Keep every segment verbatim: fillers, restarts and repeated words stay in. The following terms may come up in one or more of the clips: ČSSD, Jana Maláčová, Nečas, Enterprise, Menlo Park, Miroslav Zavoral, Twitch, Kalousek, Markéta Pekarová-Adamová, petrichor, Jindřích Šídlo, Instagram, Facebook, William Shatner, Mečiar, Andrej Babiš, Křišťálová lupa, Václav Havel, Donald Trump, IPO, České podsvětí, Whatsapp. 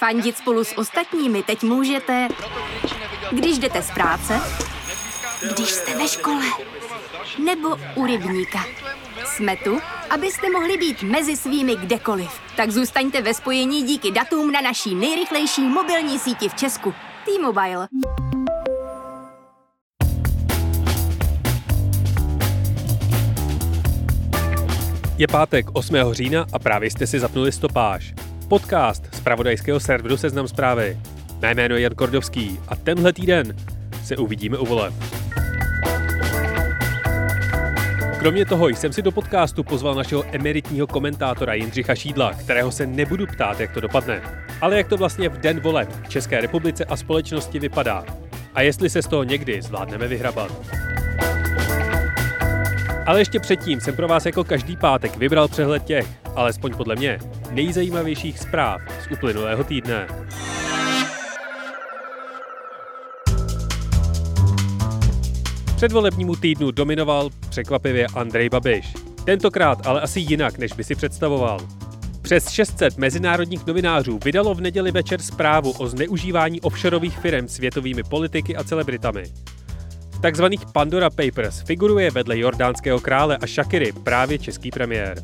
Fandit spolu s ostatními teď můžete, když jdete z práce, když jste ve škole, nebo u rybníka. Jsme tu, abyste mohli být mezi svými kdekoliv. Tak zůstaňte ve spojení díky datům na naší nejrychlejší mobilní síti v Česku. T-Mobile. Je pátek osmého října a právě jste si zapnuli Stopáž. Podcast z pravodajského serveru Seznam zprávy. Mé jméno je Jan Kordovský a tenhle týden se uvidíme u voleb. Kromě toho jsem si do podcastu pozval našeho emeritního komentátora Jindřicha Šídla, kterého se nebudu ptát, jak to dopadne, ale jak to vlastně v den voleb v České republice a společnosti vypadá a jestli se z toho někdy zvládneme vyhrabat. Ale ještě předtím jsem pro vás jako každý pátek vybral přehled těch, alespoň podle mě, nejzajímavějších zpráv z uplynulého týdne. Předvolebnímu týdnu dominoval překvapivě Andrej Babiš. Tentokrát ale asi jinak, než by si představoval. Přes šest set mezinárodních novinářů vydalo v neděli večer zprávu o zneužívání offshoreových firem světovými politiky a celebritami. V takzvaných Pandora Papers figuruje vedle jordánského krále a Shakiry právě český premiér.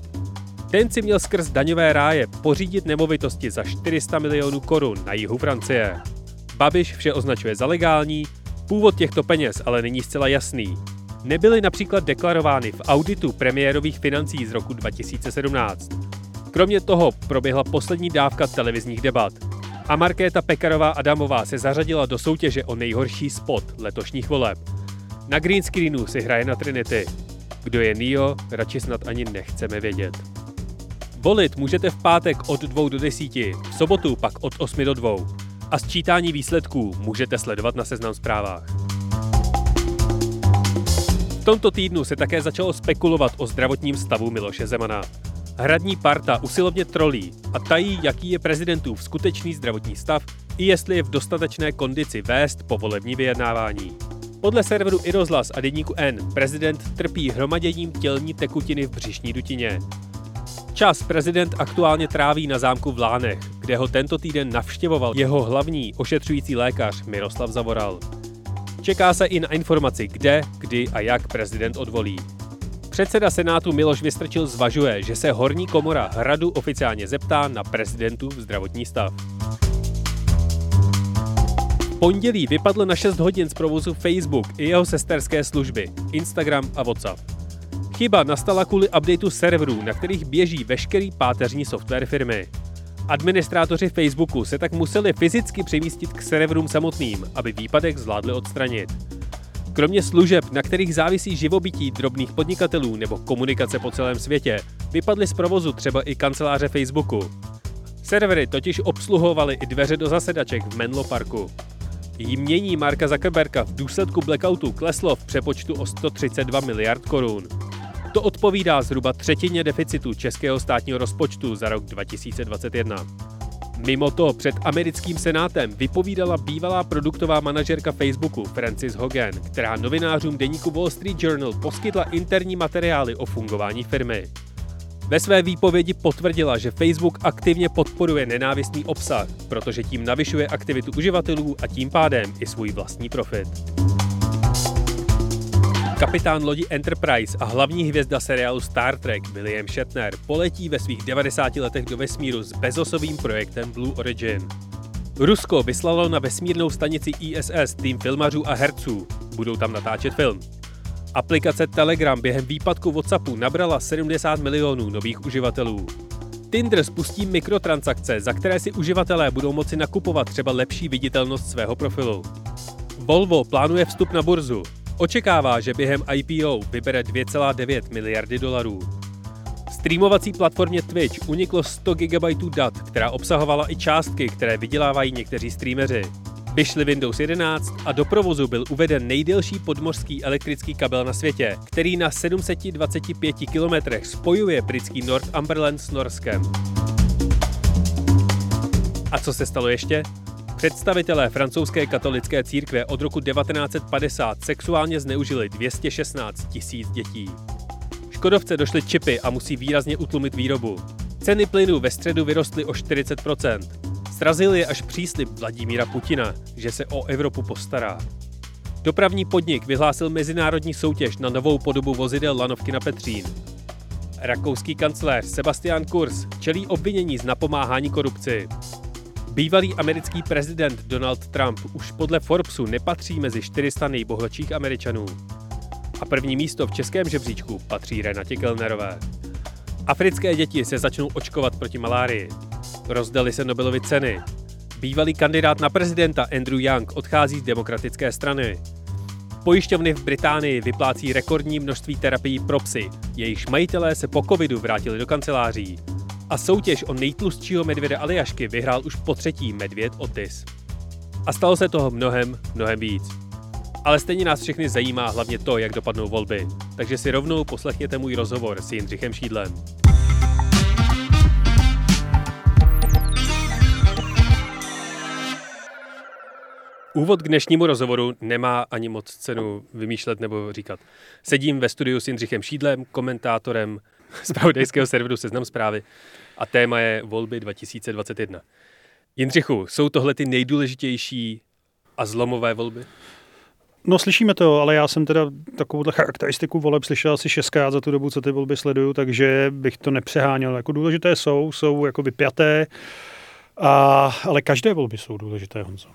Ten si měl skrz daňové ráje pořídit nemovitosti za čtyři sta milionů korun na jihu Francie. Babiš vše označuje za legální, původ těchto peněz ale není zcela jasný. Nebyly například deklarovány v auditu premiérových financí z roku dva tisíce sedmnáct. Kromě toho proběhla poslední dávka televizních debat a Markéta Pekarová-Adamová se zařadila do soutěže o nejhorší spot letošních voleb. Na green screenu si hraje na Trinity. Kdo je Neo, radši snad ani nechceme vědět. Volit můžete v pátek od dvou do deseti, v sobotu pak od osmi do dvou. A sčítání výsledků můžete sledovat na Seznam zprávách. V tomto týdnu se také začalo spekulovat o zdravotním stavu Miloše Zemana. Hradní parta usilovně trolí a tají, jaký je prezidentův skutečný zdravotní stav i jestli je v dostatečné kondici vést povolební vyjednávání. Podle serveru iRozhlas a deníku N prezident trpí hromaděním tělní tekutiny v břišní dutině. Čas prezident aktuálně tráví na zámku v Lánech, kde ho tento týden navštěvoval jeho hlavní ošetřující lékař Miroslav Zavoral. Čeká se i na informaci, kde, kdy a jak prezident odvolí. Předseda Senátu Miloš Vystrčil zvažuje, že se horní komora hradu oficiálně zeptá na prezidentův zdravotní stav. V pondělí vypadl na šest hodin z provozu Facebook i jeho sesterské služby, Instagram a Whatsapp. Chyba nastala kvůli updateu serverů, na kterých běží veškerý páteřní software firmy. Administrátoři Facebooku se tak museli fyzicky přemístit k serverům samotným, aby výpadek zvládli odstranit. Kromě služeb, na kterých závisí živobytí drobných podnikatelů nebo komunikace po celém světě, vypadly z provozu třeba i kanceláře Facebooku. Servery totiž obsluhovaly i dveře do zasedaček v Menlo Parku. Jmění Marka Zuckerberga v důsledku blackoutu kleslo v přepočtu o sto třicet dva miliard korun. To odpovídá zhruba třetině deficitu českého státního rozpočtu za rok dva tisíce dvacet jedna. Mimo to před americkým senátem vypovídala bývalá produktová manažerka Facebooku Francis Hogan, která novinářům deníku Wall Street Journal poskytla interní materiály o fungování firmy. Ve své výpovědi potvrdila, že Facebook aktivně podporuje nenávistný obsah, protože tím navyšuje aktivitu uživatelů a tím pádem i svůj vlastní profit. Kapitán lodi Enterprise a hlavní hvězda seriálu Star Trek William Shatner poletí ve svých devadesáti letech do vesmíru s bezosovým projektem Blue Origin. Rusko vyslalo na vesmírnou stanici I S S tým filmařů a herců. Budou tam natáčet film. Aplikace Telegram během výpadku Whatsappu nabrala sedmdesát milionů nových uživatelů. Tinder spustí mikrotransakce, za které si uživatelé budou moci nakupovat třeba lepší viditelnost svého profilu. Volvo plánuje vstup na burzu. Očekává, že během I P O vybere dvě celá devět miliardy dolarů. Streamovací platformě Twitch uniklo sto gigabajtů dat, která obsahovala i částky, které vydělávají někteří streameři. Vyšly Windows jedenáct a do provozu byl uveden nejdelší podmořský elektrický kabel na světě, který na sedm set dvacet pět kilometrech spojuje britský Northumberland s Norskem. A co se stalo ještě? Představitelé francouzské katolické církve od roku devatenáct set padesát sexuálně zneužili dvě stě šestnáct tisíc dětí. Škodovce došly čipy a musí výrazně utlumit výrobu. Ceny plynu ve středu vyrostly o čtyřicet procent. Srazil je až příslib Vladimíra Putina, že se o Evropu postará. Dopravní podnik vyhlásil mezinárodní soutěž na novou podobu vozidel lanovky na Petřín. Rakouský kancléř Sebastian Kurz čelí obvinění z napomáhání korupci. Bývalý americký prezident Donald Trump už podle Forbesu nepatří mezi čtyři sta nejbohatších Američanů. A první místo v českém žebříčku patří Renatě Kellnerové. Africké děti se začnou očkovat proti malárii. Rozdaly se Nobelovy ceny. Bývalý kandidát na prezidenta Andrew Young odchází z demokratické strany. Pojišťovny v Británii vyplácí rekordní množství terapií pro psy, jejichž majitelé se po covidu vrátili do kanceláří. A soutěž o nejtlustšího medvěda Aljašky vyhrál už po třetí medvěd Otis. A stalo se toho mnohem, mnohem víc. Ale stejně nás všechny zajímá hlavně to, jak dopadnou volby. Takže si rovnou poslechněte můj rozhovor s Jindřichem Šídlem. Úvod k dnešnímu rozhovoru nemá ani moc cenu vymýšlet nebo říkat. Sedím ve studiu s Jindřichem Šídlem, komentátorem zpravodajského serveru Seznam zprávy a téma je volby dva tisíce dvacet jedna. Jindřichu, jsou tohle ty nejdůležitější a zlomové volby? No slyšíme to, ale já jsem teda takovouhle charakteristiku voleb slyšel asi šestkrát za tu dobu, co ty volby sleduju, takže bych to nepřeháněl. Jako důležité jsou, jsou jako vypjaté, a, ale každé volby jsou důležité, Honzo.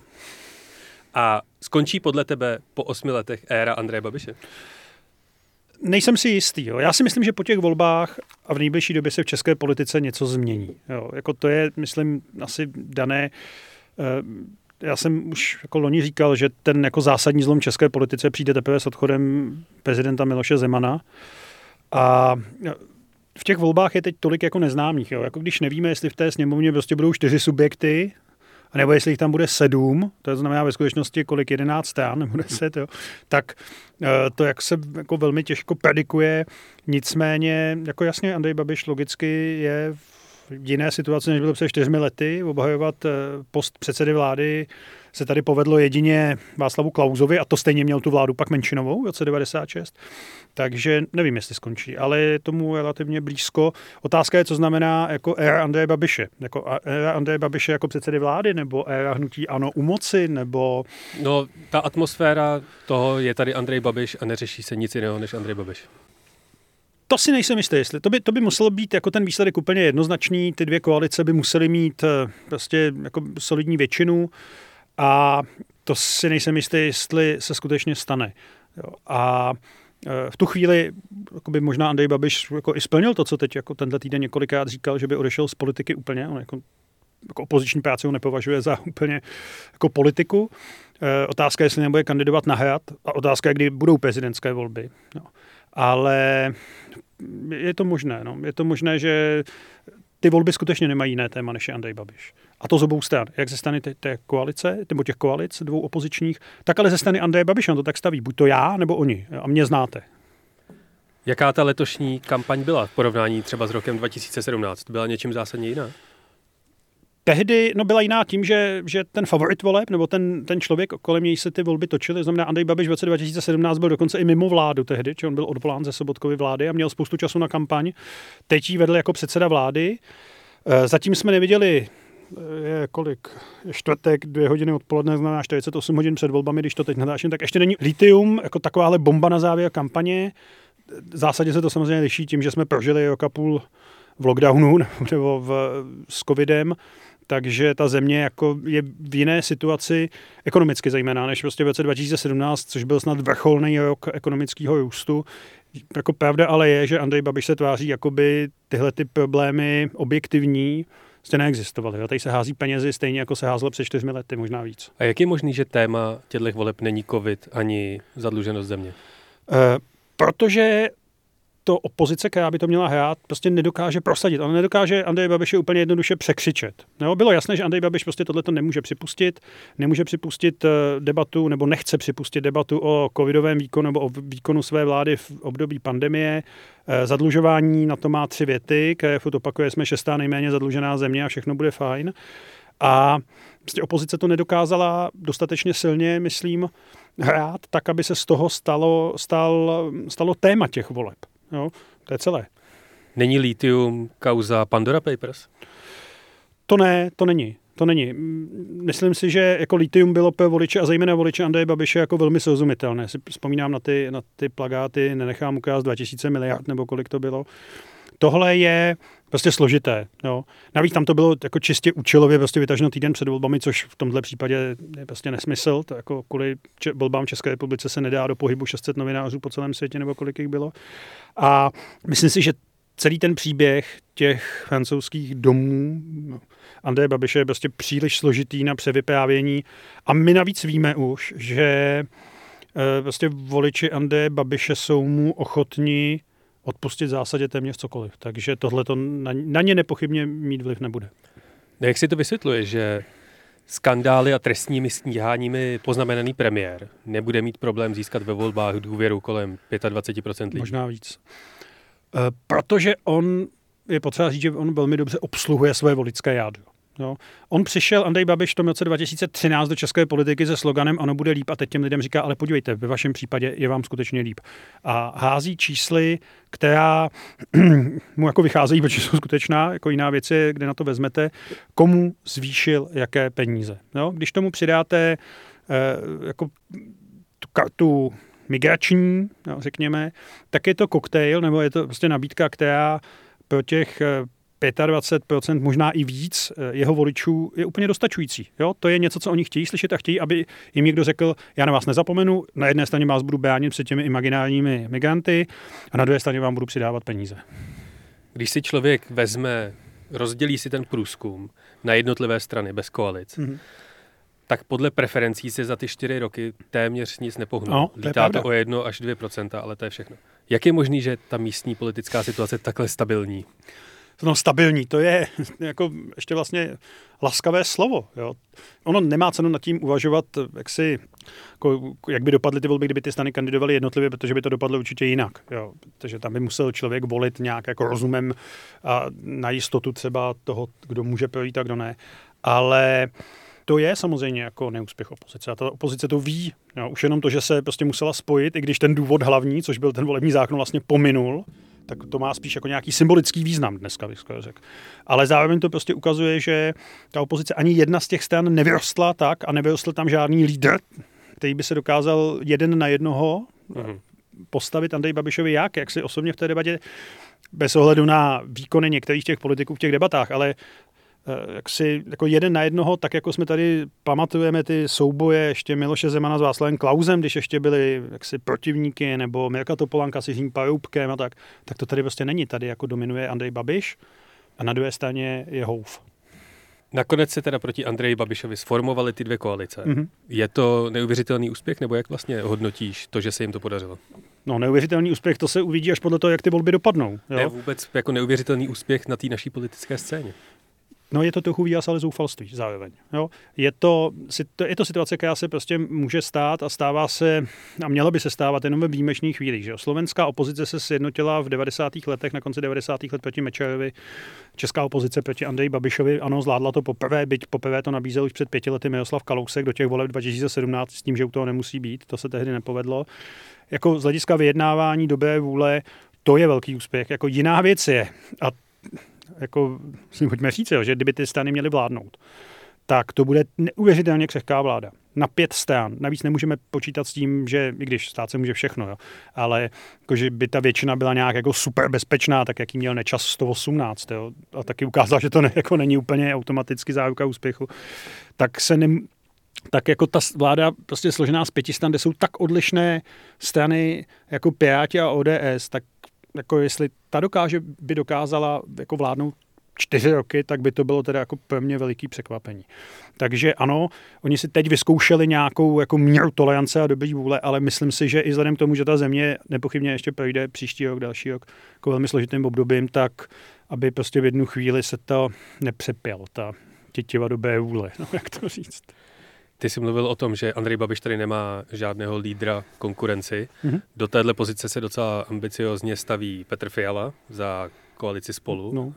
A skončí podle tebe po osmi letech éra Andreje Babiše? Nejsem si jistý. Jo. Já si myslím, že po těch volbách a v nejbližší době se v české politice něco změní. Jo. Jako to je, myslím, asi dané. Já jsem už jako loni říkal, že ten jako zásadní zlom české politice přijde teprve s odchodem prezidenta Miloše Zemana. A v těch volbách je teď tolik jako neznámých. Jo. Jako když nevíme, jestli v té sněmovně prostě budou čtyři subjekty, a nebo jestli jich tam bude sedm, to znamená ve skutečnosti kolik jedenáct stran, nebo deset, jo, tak to jak se jako velmi těžko predikuje. Nicméně, jako jasně, Andrej Babiš logicky je v jiné situaci, než bylo před čtyřmi lety. Obhajovat post předsedy vlády se tady povedlo jedině Václavu Klausovi a to stejně měl tu vládu pak menšinovou v roce devadesát šest. Takže nevím, jestli skončí, ale je tomu relativně blízko. Otázka je, co znamená jako éra Andreje Babiše. Jako éra Andreje Babiše jako předsedy vlády, nebo éra hnutí ANO u moci, nebo... No, ta atmosféra toho je tady Andrej Babiš a neřeší se nic jiného než Andrej Babiš. To si nejsem jistý, jestli. To by, to by muselo být jako ten výsledek úplně jednoznačný. Ty dvě koalice by musely mít prostě jako solidní většinu a to si nejsem jistý, jestli se skutečně stane. Jo. A v tu chvíli jakoby možná Andrej Babiš jako i splnil to, co teď jako tenhle týden několikrát říkal, že by odešel z politiky úplně. On jako, jako opoziční práci ho nepovažuje za úplně jako politiku. E, otázka, jestli nebude kandidovat na hrad a otázka, kdy budou prezidentské volby. No. Ale je to možné, no. Je to možné, že ty volby skutečně nemají jiné téma, než je Andrej Babiš. A to z obou stran. Jak ze strany té koalice, nebo těch koalic dvou opozičních, tak ale ze strany Andreje Babiše, on to tak staví. Buď to já, nebo oni. A mě znáte. Jaká ta letošní kampaň byla v porovnání třeba s rokem dva tisíce sedmnáct? Byla něčím zásadně jiná? Tehdy no, byla jiná tím, že, že ten favorit voleb, nebo ten, ten člověk, kolem něj se ty volby točily, znamená Andrej Babiš v roce dva tisíce sedmnáct byl dokonce i mimo vládu tehdy, či on byl odvolán ze Sobotkovy vlády a měl spoustu času na kampaň. Teď ji vedl jako předseda vlády. Zatím jsme neviděli, je kolik, je čtvrtek, dvě hodiny odpoledne, znamená čtyřicet osm hodin před volbami, když to teď natáčím, tak ještě není litium, jako takováhle bomba na závěr kampaně. V zásadě se to samozřejmě liší tím, že jsme prožili rok a půl v lockdownu nebo v, s covidem, takže ta země jako je v jiné situaci ekonomicky zejména, než prostě v roce dva tisíce sedmnáct, což byl snad vrcholný rok ekonomického růstu. Jako pravda ale je, že Andrej Babiš se tváří, jakoby tyhle ty problémy objektivní prostě neexistovaly. A tady se hází penězi stejně, jako se házelo před čtyřmi lety, možná víc. A jak je možný, že téma těchto voleb není covid ani zadluženost země? E, protože to opozice, která by to měla hrát, prostě nedokáže prosadit. Ona nedokáže Andreje Babiše úplně jednoduše překřičet. No, bylo jasné, že Andrej Babiš prostě tohleto nemůže připustit. Nemůže připustit debatu, nebo nechce připustit debatu o covidovém výkonu nebo o výkonu své vlády v období pandemie. Zadlužování, na to má tři věty, které furt opakuje, jsme šestá nejméně zadlužená země a všechno bude fajn. A prostě opozice to nedokázala dostatečně silně, myslím, hrát tak, aby se z toho stalo, stalo, stalo téma těch voleb. Jo, to je celé. Není litium kauza Pandora Papers? To ne, to není. To není. Myslím si, že jako litium bylo pro voliče a zejména voliče Andreje Babiše jako velmi srozumitelné. Si vzpomínám na ty, na ty plakáty, nenechám ukázat dva tisíce miliard nebo kolik to bylo. Tohle je prostě složité. Jo. Navíc tam to bylo jako čistě účelově prostě vytaženo týden před volbami, což v tomhle případě je prostě nesmysl. To jako kvůli če- volbám v České republice se nedá do pohybu šest set novinářů po celém světě nebo kolik jich bylo. A myslím si, že celý ten příběh těch francouzských domů Andreje Babiše je prostě příliš složitý na převyprávění. A my navíc víme už, že prostě voliči Andreje Babiše jsou mu ochotní odpustit v zásadě téměř cokoliv. Takže tohle to na, na ně nepochybně mít vliv nebude. Jak si to vysvětluje, že skandály a trestními stíháními poznamenaný premiér nebude mít problém získat ve volbách důvěru kolem dvacet pět procent lidí? Možná víc. E, protože on, je potřeba říct, že on velmi dobře obsluhuje své voličské jádro. No. On přišel, Andrej Babiš, v tom roce dva tisíce třináct do české politiky se sloganem ano, bude líp a teď těm lidem říká, ale podívejte, ve vašem případě je vám skutečně líp. A hází čísly, která mu jako vycházejí, protože jsou skutečná, jako jiná věc je, kde na to vezmete, komu zvýšil jaké peníze. No. Když tomu přidáte eh, jako tu kartu migrační, no, řekněme, tak je to koktejl, nebo je to prostě nabídka, která pro těch eh, dvacet pět procent, možná i víc jeho voličů je úplně dostačující. Jo? To je něco, co oni chtějí slyšet a chtějí, aby jim někdo řekl, já na vás nezapomenu, na jedné straně vás budu bránit před těmi imaginárními migranty a na druhé straně vám budu přidávat peníze. Když si člověk vezme, rozdělí si ten průzkum na jednotlivé strany bez koalic, mm-hmm. tak podle preferencí se za ty čtyři roky téměř nic nepohnou. No, lítá to o jedno až dvě procenta, ale to je všechno. Jak je možný, že ta místní politická situace je takhle stabilní? No stabilní, to je jako ještě vlastně laskavé slovo. Jo. Ono nemá cenu nad tím uvažovat, jak, si, jako, jak by dopadly ty volby, kdyby ty strany kandidovaly jednotlivě, protože by to dopadlo určitě jinak. Jo. Protože tam by musel člověk volit nějak jako rozumem a na jistotu třeba toho, kdo může projít a kdo ne. Ale to je samozřejmě jako neúspěch opozice. A ta opozice to ví. Jo. Už jenom to, že se prostě musela spojit, i když ten důvod hlavní, což byl ten volební zákon, vlastně pominul, tak to má spíš jako nějaký symbolický význam dneska, bych skoro řekl. Ale zároveň to prostě ukazuje, že ta opozice ani jedna z těch stran nevyrostla tak a nevyrostl tam žádný lídr, který by se dokázal jeden na jednoho mm-hmm. postavit Andreji Babišovi jak, jak si osobně v té debatě, bez ohledu na výkony některých těch politiků v těch debatách, ale jak si jako jeden na jednoho, tak jako jsme tady pamatujeme ty souboje ještě Miloše Zemana s Václavem Klausem, když ještě byli jaksi protivníky, nebo Mirka Topolanka s Jiřím Paroubkem a tak, tak to tady prostě není. Tady jako dominuje Andrej Babiš a na druhé straně je Houf. Nakonec se teda proti Andreji Babišovi sformovaly ty dvě koalice. Mm-hmm. Je to neuvěřitelný úspěch, nebo jak vlastně hodnotíš to, že se jim to podařilo? No neuvěřitelný úspěch, to se uvidí až podle toho, jak ty volby dopadnou. Jo? Ne vůbec jako neuvěřitelný úspěch na té naší politické scéně. No je to trochu výraz, ale zoufalství zároveň. Jo? Je, to, je to situace, která se prostě může stát a stává se a měla by se stávat jenom ve výjimečných chvílích. Že? Slovenská opozice se sjednotila v devadesátých letech, na konci devadesátých let proti Mečiarovi. Česká opozice proti Andreji Babišovi, ano, zvládla to poprvé, byť poprvé to nabízel už před pěti lety Miroslav Kalousek do těch voleb dva tisíce sedmnáct s tím, že u toho nemusí být, to se tehdy nepovedlo. Jako z hlediska vyjednávání dobré vůle, to je velký úspěch. Jako jiná věc je a jako si pojďme říct, že kdyby ty strany měly vládnout, tak to bude neuvěřitelně křehká vláda. Na pět stran. Navíc nemůžeme počítat s tím, že i když stát se může všechno, jo, ale jako, že by ta většina byla nějak jako super bezpečná, tak jaký měl Nečas sto osmnáct, jo, a taky ukázal, že to ne, jako není úplně automaticky záruka úspěchu, tak se nem, tak jako ta vláda prostě složená z pěti stran, kde jsou tak odlišné strany jako Piráti a O D S, tak jako jestli ta dokáže, by dokázala jako vládnout čtyři roky, tak by to bylo teda jako pro mě veliký překvapení. Takže ano, oni si teď vyzkoušeli nějakou jako míru tolerance a dobrý vůle, ale myslím si, že i vzhledem k tomu, že ta země nepochybně ještě projde příští rok, další rok jako velmi složitým obdobím, tak aby prostě v jednu chvíli se to nepřepělo, ta tětiva dobré vůle, no jak to říct. Ty jsi mluvil o tom, že Andrej Babiš tady nemá žádného lídra konkurenci. Mm-hmm. Do téhle pozice se docela ambiciozně staví Petr Fiala za koalici Spolu. No.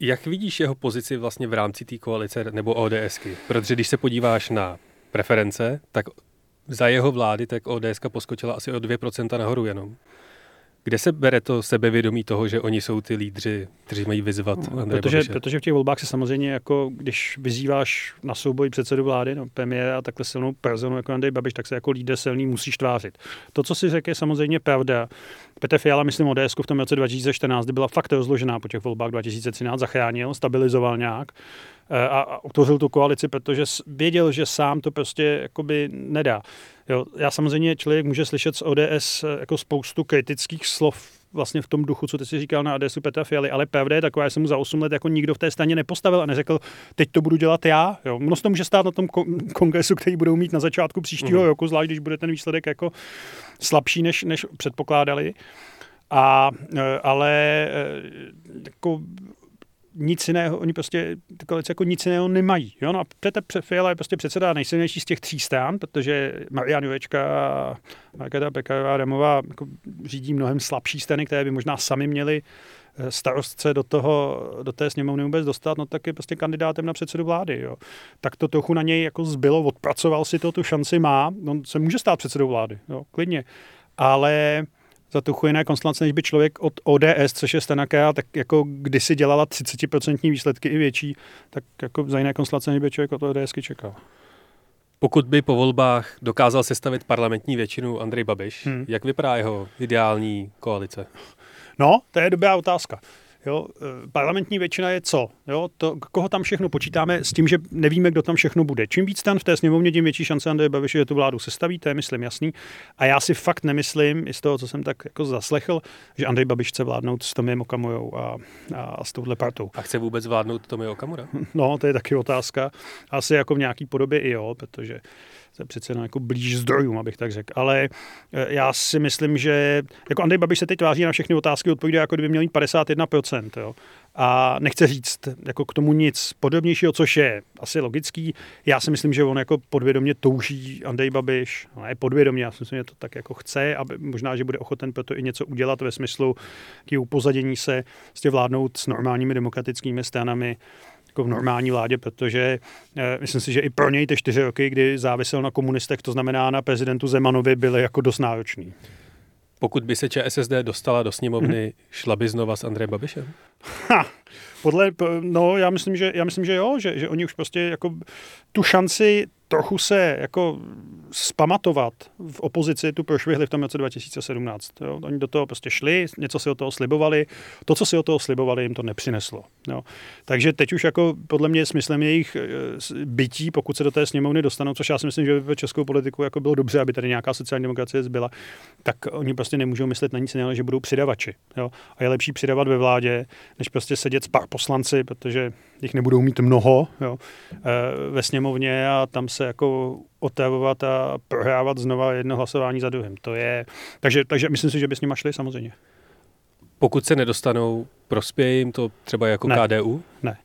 Jak vidíš jeho pozici vlastně v rámci té koalice nebo ODSky? Protože když se podíváš na preference, tak za jeho vlády tak ODSka poskočila asi o dvě procenta nahoru jenom. Kde se bere to sebevědomí toho, že oni jsou ty lídři, kteří mají vyzvat Andreje protože, Babiše? Protože v těch volbách se samozřejmě, jako když vyzýváš na souboj předsedu vlády, no, premiéra a takhle silnou personu jako Andrej Babiš, tak se jako lídr silný musíš tvářit. To, co si řekl, je samozřejmě pravda. Petr Fiala, myslím, O D S v tom roce dva tisíce čtrnáct, kdy byla fakt rozložená po těch volbách dva tisíce třináct, zachránil, stabilizoval nějak a utvořil tu koalici, protože věděl, že sám to prostě jakoby nedá. Jo, já samozřejmě člověk může slyšet z O D S jako spoustu kritických slov vlastně v tom duchu, co ty si říkal na adresu Petra Fialy, ale pravda je taková, že jsem mu za osm let jako nikdo v té straně nepostavil a neřekl, teď to budu dělat já. Jo, mnoho to může stát na tom kongresu, který budou mít na začátku příštího mm. roku, zvlášť když bude ten výsledek jako slabší, než, než předpokládali. A, ale jako nic jiného, oni prostě takové jako nic jiného nemají. Jo? No a Petr Fiala je prostě předseda nejsilnější z těch tří stran, protože Marian Jurečka a Markéta Pekarová-Adamová jako řídí mnohem slabší strany, které by možná sami měli starostce do toho, do té sněmovny vůbec dostat, no tak je prostě kandidátem na předsedu vlády, jo. Tak to trochu na něj jako zbylo, odpracoval si to, tu šanci má, on se může stát předsedou vlády, jo, klidně. Ale za trochu jiné konstelace, než by člověk od O D S, což je strana, tak jako kdysi dělala třicet procent výsledky i větší, tak jako za jiné konstelace, než by člověk od ODSky čekal. Pokud by po volbách dokázal sestavit parlamentní většinu Andrej Babiš, hmm. jak vypadá jeho ideální koalice? No, to je dobrá otázka. Jo, parlamentní většina je co? Jo, to, koho tam všechno počítáme s tím, že nevíme, kdo tam všechno bude. Čím víc tam v té sněmovně, tím větší šance Andreje Babiše, že tu vládu sestaví, to je, myslím, jasný. A já si fakt nemyslím, i z toho, co jsem tak jako zaslechl, že Andrej Babiš chce vládnout s Tomiem Okamurou a, a s touhle partou. A chce vůbec vládnout Tomio Okamura? No, to je taky otázka. Asi jako v nějaký podobě i jo, protože to přece na jako blíž zdrojům, abych tak řekl. Ale já si myslím, že jako Andrej Babiš se teď tváří na všechny otázky, odpovídá, jako kdyby měl jít padesát jedna procent. Jo. A nechce říct jako k tomu nic podobnějšího, což je asi logický. Já si myslím, že on jako podvědomě touží Andrej Babiš. Ne podvědomě, já si myslím, že to tak jako chce. A možná, že bude ochoten proto i něco udělat ve smyslu upozadění se vlastně vládnout s normálními demokratickými stranami, jako v normální vládě, protože e, myslím si, že i pro něj ty čtyři roky, kdy závisel na komunistech, to znamená na prezidentu Zemanovi, byly jako dost náročný. Pokud by se ČSSD dostala do sněmovny, mm-hmm. šla by znova s Andrejem Babišem? Ha, podle, no já myslím, že, já myslím, že jo, že, že oni už prostě jako tu šanci trochu se jako spamatovat v opozici, tu prošvihli v tom roce dva tisíce sedmnáct. Jo. Oni do toho prostě šli, něco si od toho slibovali, to, co si od toho slibovali, jim to nepřineslo. Jo. Takže teď už jako podle mě smyslem jejich bytí, pokud se do té sněmovny dostanou, což já si myslím, že by pro českou politiku jako bylo dobře, aby tady nějaká sociální demokracie zbyla, tak oni prostě nemůžou myslet na nic jiného, že budou přidavači. Jo. A je lepší přidavat ve vládě, než prostě sedět s pár poslanci, protože jich nebudou mít mnoho, jo, ve sněmovně a tam se jako otravovat a prohrávat znova jedno hlasování za druhým. To je, takže, takže myslím si, že by s nima šli samozřejmě. Pokud se nedostanou, prospěje jim to třeba jako ne, K D U? Ne.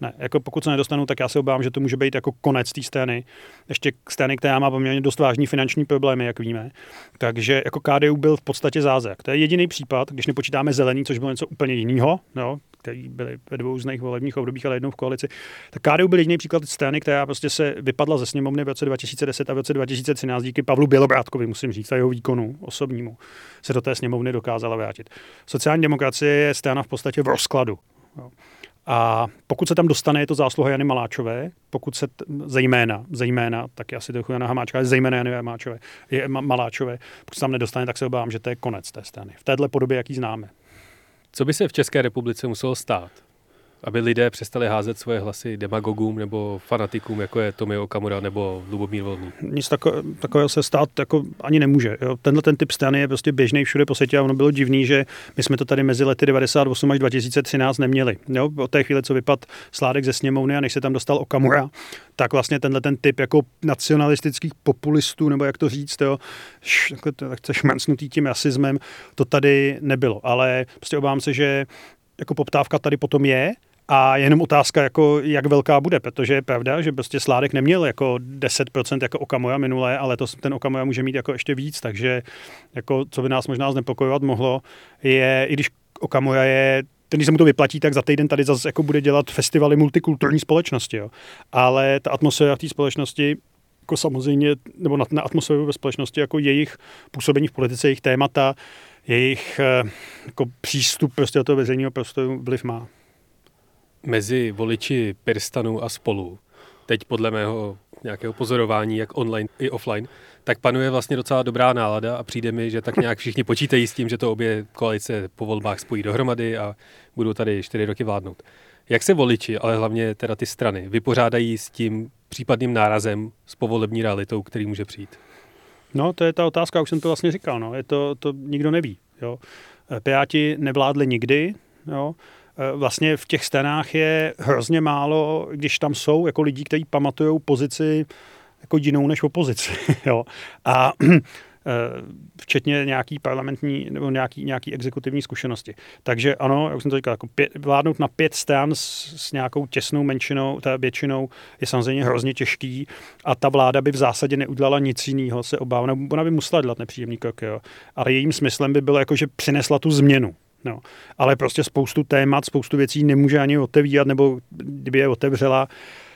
Ne, jako pokud se nedostanou, tak já se obávám, že to může být jako konec té strany. Ještě strany, která má poměrně dost vážný finanční problémy, jak víme. Takže jako K D U byl v podstatě zázrak. To je jediný případ, když nepočítáme zelený, což bylo něco úplně jiného, no, který byly ve dvou různých volebních obdobích, ale jednou v koalici. Tak K D U byl jediný příklad strany, která prostě se vypadla ze sněmovny v roce dva tisíce deset a v roce dva tisíce třináct díky Pavlu Bělobrádkovi, musím říct, a jeho výkonu osobnímu, se do té sněmovny dokázala vrátit. Sociální demokracie je strana v podstatě v rozkladu. No. A pokud se tam dostane, je to zásluha Jany Maláčové, pokud se t- zejména, zejména, tak je asi trochu Jana Hamáčka, ale zejména Jany Hamáčové, je Ma- Maláčové, pokud se tam nedostane, tak se obávám, že to je konec té strany. V téhle podobě, jaký známe. Co by se v České republice muselo stát, aby lidé přestali házet svoje hlasy demagogům nebo fanatikům, jako je Tomio Okamura nebo Lubomír Volný? Nic tako- takového se stát jako ani nemůže. Jo. Tenhle ten typ strany je prostě běžný všude po světě a ono bylo divný, že my jsme to tady mezi lety devadesát osm až dva tisíce třináct neměli. Jo. Od té chvíle, co vypadl Sládek ze sněmovny a než se tam dostal Okamura, tak vlastně tenhle ten typ jako nacionalistických populistů, nebo jak to říct, jo, š- takhle šmrcnutý tím rasismem, to tady nebylo. Ale prostě obávám se, že jako poptávka tady potom je, a jenom otázka, jako, jak velká bude, protože je pravda, že prostě Sládek neměl jako deset procent jako Okamura minulé, ale to ten Okamura může mít jako ještě víc, takže jako, co by nás možná znepokojovat mohlo, je, i když Okamura je, ten, když se mu to vyplatí, tak za týden tady zase jako bude dělat festivaly multikulturní společnosti, jo. Ale ta atmosféra v té společnosti jako samozřejmě, nebo na, na atmosféru ve společnosti, jako jejich působení v politice, jejich témata, jejich jako přístup prostě do toho veřejného prostoru vliv má. Mezi voliči Pirstanů a Spolu, teď podle mého nějakého pozorování, jak online i offline, tak panuje vlastně docela dobrá nálada a přijde mi, že tak nějak všichni počítají s tím, že to obě koalice po volbách spojí dohromady a budou tady čtyři roky vládnout. Jak se voliči, ale hlavně teda ty strany, vypořádají s tím případným nárazem s povolební realitou, který může přijít? No, to je ta otázka, už jsem to vlastně říkal, no. Je to, to nikdo neví, jo. Piráti nevládli nikdy, jo. Vlastně v těch stranách je hrozně málo, když tam jsou jako lidi, kteří pamatujou pozici jako jinou než opozici, jo. A včetně nějaký parlamentní nebo nějaký, nějaký exekutivní zkušenosti. Takže ano, jak jsem to říkal, jako pět, vládnout na pět stran s, s nějakou těsnou menšinou, ta většinou je samozřejmě hrozně těžký a ta vláda by v zásadě neudělala nic jiného, se obávám, ona by musela dělat nepříjemný krok, jo. Ale jejím smyslem by bylo jako, že přinesla tu změnu. No, ale prostě spoustu témat, spoustu věcí nemůže ani otevírat, nebo kdyby je otevřela,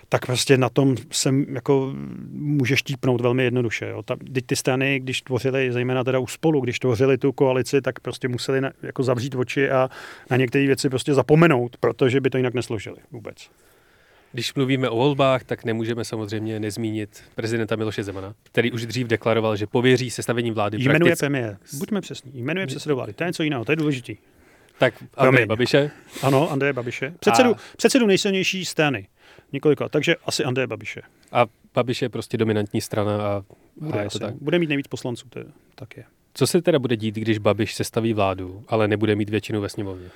tak prostě na tom se jako může štípnout velmi jednoduše. Jo. Ta, ty strany, když tvořily, zejména teda u Spolu, když tvořily tu koalici, tak prostě museli na, jako zavřít oči a na některé věci prostě zapomenout, protože by to jinak nesložili vůbec. Když mluvíme o volbách, tak nemůžeme samozřejmě nezmínit prezidenta Miloše Zemana, který už dřív deklaroval, že pověří sestavením vlády. Jmenuje premiér. Buďme přesní. Jmenuje předsedu vlády. To je něco jiného, to je důležitý. Tak Andrej Babiše. Ano, Andrej Babiše. Předsedu, a... předsedu nejsilnější strany. Několika, takže asi Andrej Babiše. A Babiš je prostě dominantní strana a bude, a asi, tak. bude mít nejvíc poslanců, to je, tak je. Co se teda bude dít, když Babiš sestaví vládu, ale nebude mít většinu ve sněmovně?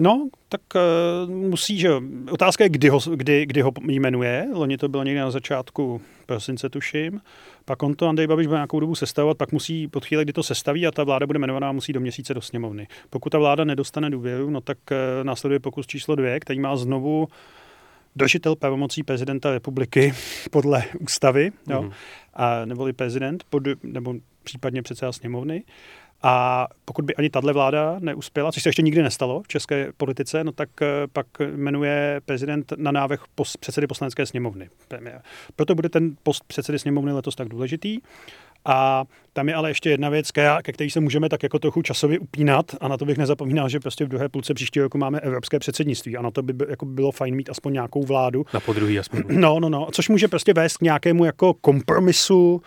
No, tak uh, musí, že otázka je, kdy ho, kdy, kdy ho jmenuje. Loni to bylo někde na začátku prosince, tuším. Pak on to Andrej Babiš bude nějakou dobu sestavovat, pak musí pod chvíli, kdy to sestaví a ta vláda bude jmenovaná, musí do měsíce do sněmovny. Pokud ta vláda nedostane důvěru, no tak uh, následuje pokus číslo dvě, který má znovu držitel pravomocí prezidenta republiky podle ústavy, mm. jo, a neboli prezident, pod, nebo případně předseda sněmovny. A pokud by ani tato vláda neuspěla, což se ještě nikdy nestalo v české politice, no tak pak jmenuje prezident na návrh pos- předsedy poslanecké sněmovny. Premiér. Proto bude ten post předsedy sněmovny letos tak důležitý. A tam je ale ještě jedna věc, ke které se můžeme tak jako trochu časově upínat, a na to bych nezapomínal, že prostě v druhé půlce příštího roku máme evropské předsednictví a na to by jako bylo fajn mít aspoň nějakou vládu. Na podruhý aspoň. No, no, no, což může prostě vést k nějakému jako kompromisu,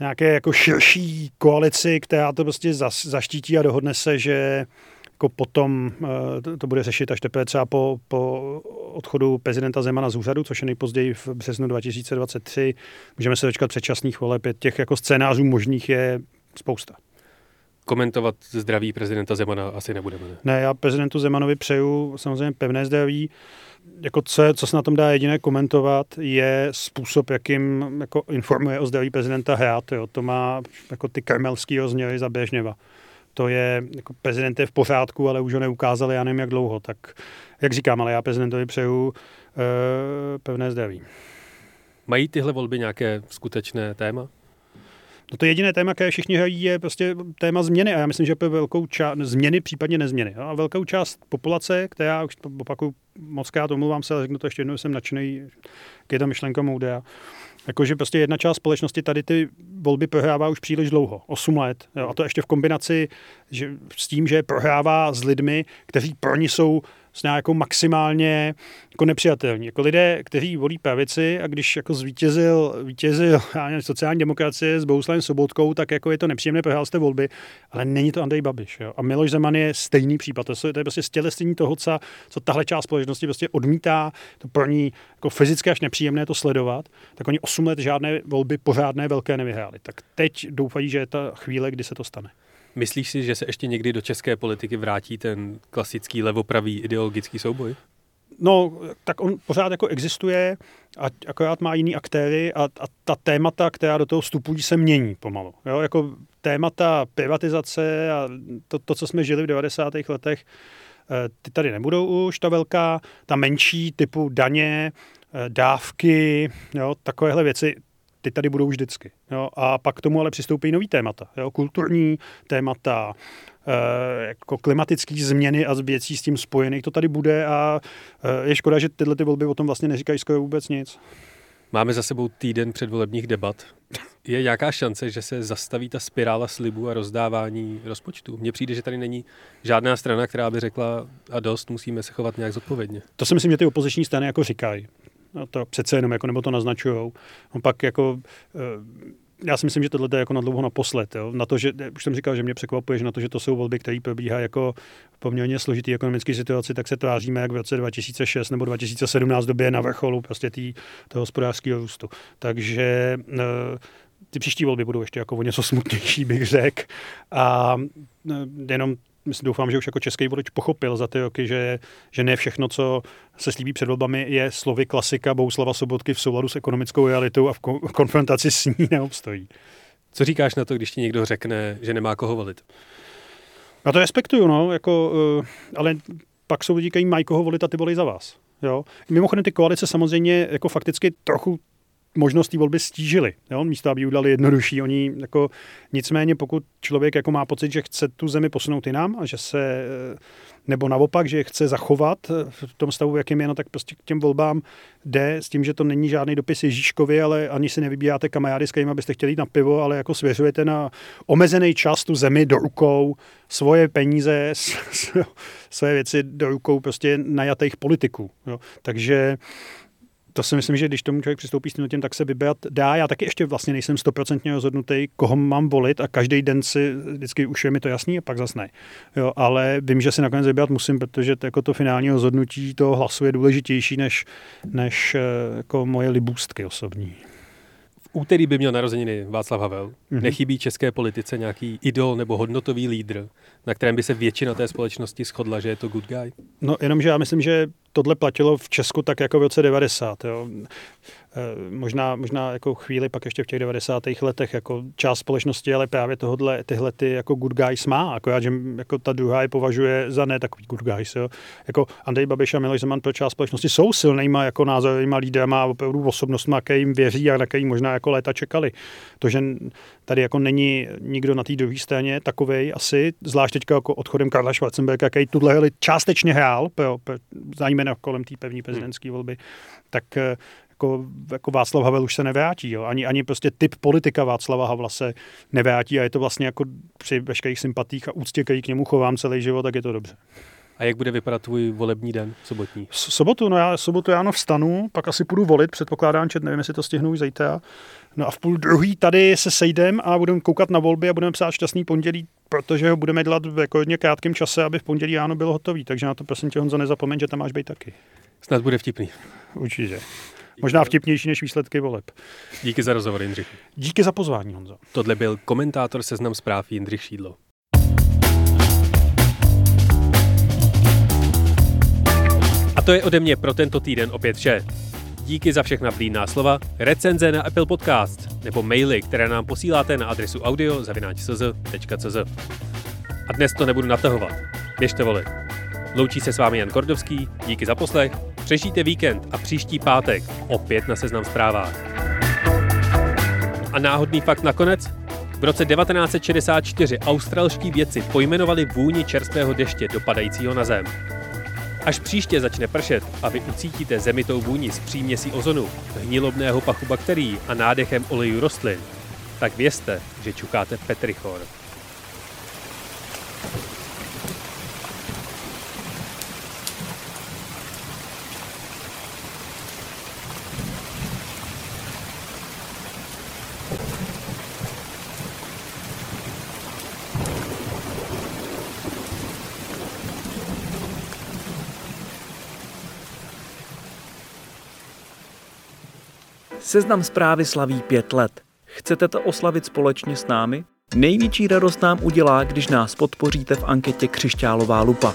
nějaké jako širší koalici, která to prostě zaštítí a dohodne se, že jako potom to bude řešit až teprve třeba po, po odchodu prezidenta Zemana z úřadu, což je nejpozději v březnu dva tisíce dvacet tři. Můžeme se dočkat předčasných voleb. Těch jako scénářů možných je spousta. Komentovat zdraví prezidenta Zemana asi nebudeme. Ne, ne já prezidentu Zemanovi přeju samozřejmě pevné zdraví. Jako co, co se na tom dá jediné komentovat, je způsob, jakým jako informuje o zdraví prezidenta Hrad. Jo. To má jako ty kremelský rozměry za Brežněva. To je, jako prezident je v pořádku, ale už ho neukázali, já nevím jak dlouho. Tak, jak říkám, ale já prezidentovi přeju e, pevné zdraví. Mají tyhle volby nějaké skutečné téma? No to jediné téma, které všichni hrají, je prostě téma změny a já myslím, že pro velkou část změny, případně nezměny. A velkou část populace, která, už opakuju moc krát, omluvám se, ale řeknu to ještě jednou, jsem nadšený, jak je ta myšlenka moudá. Jakože prostě jedna část společnosti tady ty volby prohrává už příliš dlouho, osm let. Jo, a to ještě v kombinaci že, s tím, že prohrává s lidmi, kteří pro ní jsou s nějakou maximálně jako nepřijatelní. Jako lidé, kteří volí pravici a když jako zvítězil, vítězil sociální demokracie s Bohuslavem Sobotkou, tak jako je to nepříjemné, prohrál jste volby, ale není to Andrej Babiš. Jo. A Miloš Zeman je stejný případ. To je, to je prostě stělesnění toho, co, co tahle část společnosti prostě odmítá, to pro ní jako fyzicky až nepříjemné to sledovat, tak oni osm let žádné volby pořádné velké nevyhráli. Tak teď doufají, že je ta chvíle, kdy se to stane. Myslíš si, že se ještě někdy do české politiky vrátí ten klasický levopravý ideologický souboj? No, tak on pořád jako existuje, a akorát má jiný aktéry a, a ta témata, která do toho vstupují, se mění pomalu. Jo? Jako témata privatizace a to, to, co jsme žili v devadesátých letech, ty tady nebudou už, ta velká, ta menší typu daně, dávky, jo, takovéhle věci, ty tady budou vždycky. Jo. A pak k tomu ale přistoupí nový témata. Jo. Kulturní témata, e, jako klimatické změny a věcí s tím spojených, to tady bude a e, je škoda, že tyhle ty volby o tom vlastně neříkají skoro vůbec nic. Máme za sebou týden předvolebních debat. Je nějaká šance, že se zastaví ta spirála slibů a rozdávání rozpočtu? Mně přijde, že tady není žádná strana, která by řekla a dost, musíme se chovat nějak zodpovědně. To si myslím, že ty opoziční strany jako říkají. No to přece jenom, jako, nebo to naznačujou. On pak jako... E- Já si myslím, že tohle je jako na dlouho naposled. Jo. Na to, že, už jsem říkal, že mě překvapuje, že na to, že to jsou volby, které probíhají jako v poměrně složitý ekonomické situaci, tak se tváříme jak v roce dva tisíce šest nebo dva tisíce sedmnáct době na vrcholu prostě tý, toho hospodářského růstu. Takže ty příští volby budou ještě jako o něco smutnější, bych řekl. A jenom doufám, že už jako český volič pochopil za ty roky, že, že ne všechno, co se slíbí před volbami, je slovy klasika Bohuslava Sobotky v souladu s ekonomickou realitou a v konfrontaci s ní neobstojí. Co říkáš na to, když ti někdo řekne, že nemá koho volit? Já to respektuju, no, jako, ale pak jsou lidi, kteří mají koho volit a ty volí za vás. Jo? Mimochodem ty koalice samozřejmě jako fakticky trochu možnost té volby stížili. Jo? Místo, aby ji udali jednodušší. Oni jako, nicméně, pokud člověk jako má pocit, že chce tu zemi posunout jinam a že se, nebo naopak, že chce zachovat v tom stavu, jakým je, no, tak prostě k těm volbám jde s tím, že to není žádný dopis Ježíškovi, ale ani si nevybíráte kamarády, s kterými byste chtěli jít na pivo, ale jako svěřujete na omezený čas tu zemi do rukou, svoje peníze, své věci do rukou prostě najatých politiků. Jo? Takže to si myslím, že když tomu člověk přistoupí s tím tím, tak se vybrat dá. Já taky ještě vlastně nejsem stoprocentně rozhodnutý, koho mám volit a každý den si vždycky už je mi to jasný a pak zas ne. Jo, ale vím, že si nakonec vybrat musím, protože to, jako to finální rozhodnutí toho hlasu je důležitější než, než jako moje libůstky osobní. V úterý by měl narozeniny Václav Havel. Mm-hmm. Nechybí české politice nějaký idol nebo hodnotový lídr, na kterém by se většina té společnosti shodla, že je to good guy? No jenomže já myslím, že tohle platilo v Česku tak jako v roce devadesát. Jo. E, možná, možná jako chvíli pak ještě v těch devadesátých letech jako část společnosti, ale právě tohodle, tyhle ty jako good guys má, akorát, že jako ta druhá je považuje za ne takový good guys. Jo. Jako Andrej Babiš a Miloš Zeman pro část společnosti jsou silnýma jako názorovýma lídrama a opravdu osobnostma, které jim věří a na které možná jako léta čekali. To, že tady jako není nikdo na té druhé straně takovej asi, zvlášť teďka jako odchodem Karla Schwarzenberga, který tuhle hli částečně hrál, pro, pro, zájmena kolem té pevní prezidentské volby, tak jako, jako Václav Havel už se nevrátí. Jo. Ani, ani prostě typ politika Václava Havla se nevrátí a je to vlastně jako při veškerých sympatích a úctě, který k němu chovám celý život, tak je to dobře. A jak bude vypadat tvůj volební den sobotní? Sobotu, no já sobotu ráno vstanu, pak asi půjdu volit, předpokládám, že nevím, jestli to stihnu už zítra. No a v půl druhý tady se sejdem a budeme koukat na volby a budeme psát šťastný pondělí, protože ho budeme dělat v rekordně krátkém čase, aby v pondělí ráno bylo hotový. Takže na to prosím tě, Honzo, nezapomeň, že tam máš být taky. Snad bude vtipný. Určitě. Možná vtipnější než výsledky voleb. Díky za rozhovor, Jindřich. Díky za pozvání, Honzo. Tohle byl komentátor Seznam zpráv Jindřich Šídlo. A to je ode mě pro tento týden opět vše. Díky za všechna plínná slova, recenze na Apple Podcast nebo maily, které nám posíláte na adresu audio zavináč s z tečka c z. A dnes to nebudu natahovat. Běžte volit. Loučí se s vámi Jan Kordovský, díky za poslech, přežijte víkend a příští pátek opět na Seznam zprávách. A náhodný fakt nakonec? V roce devatenáct set šedesát čtyři australští vědci pojmenovali vůni čerstvého deště dopadajícího na zem. Až příště začne pršet a vy ucítíte zemitou vůni z příměsí ozonu, hnilobného pachu bakterií a nádechem olejů rostlin, tak vězte, že čukáte petrichor. Seznam zprávy slaví pět let. Chcete to oslavit společně s námi? Největší radost nám udělá, když nás podpoříte v anketě Křišťálová lupa.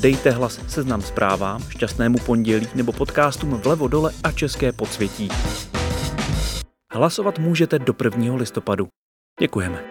Dejte hlas Seznam zprávám, Šťastnému pondělí nebo podcastům Vlevo dole a České podsvětí. Hlasovat můžete do prvního listopadu. Děkujeme.